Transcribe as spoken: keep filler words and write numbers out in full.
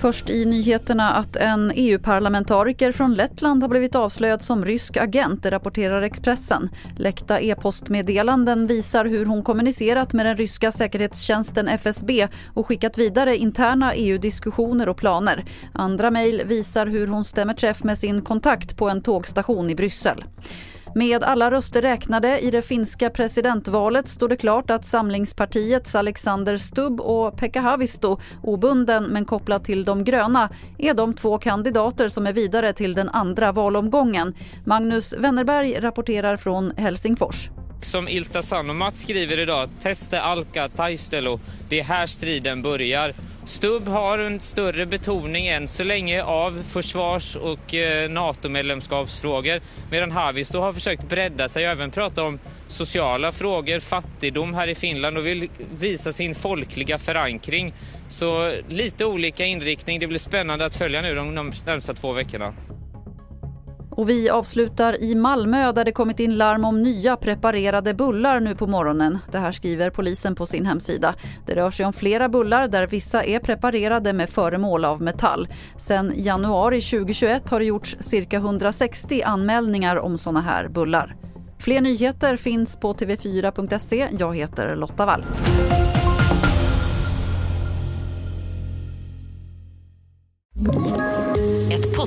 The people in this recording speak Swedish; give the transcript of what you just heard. Först i nyheterna att en E U-parlamentariker från Lettland har blivit avslöjad som rysk agent, rapporterar Expressen. Läckta e-postmeddelanden visar hur hon kommunicerat med den ryska säkerhetstjänsten F S B och skickat vidare interna E U-diskussioner och planer. Andra mejl visar hur hon stämmer träff med sin kontakt på en tågstation i Bryssel. Med alla röster räknade i det finska presidentvalet står det klart att Samlingspartiets Alexander Stubb och Pekka Haavisto, obunden men kopplat till de gröna, är de två kandidater som är vidare till den andra valomgången. Magnus Wennerberg rapporterar från Helsingfors. Som Ilta Sanomat skriver idag, teste alka taistelo, det är här striden börjar. Stubb har en större betoning än så länge av försvars- och NATO-medlemskapsfrågor, medan Haavisto har försökt bredda sig och även prata om sociala frågor, fattigdom här i Finland och vill visa sin folkliga förankring. Så lite olika inriktning, det blir spännande att följa nu de närmsta två veckorna. Och vi avslutar i Malmö där det kommit in larm om nya preparerade bullar nu på morgonen. Det här skriver polisen på sin hemsida. Det rör sig om flera bullar där vissa är preparerade med föremål av metall. Sedan januari tjugohundratjugoett har det gjorts cirka hundrasextio anmälningar om såna här bullar. Fler nyheter finns på t v fyra punkt se. Jag heter Lotta Wall.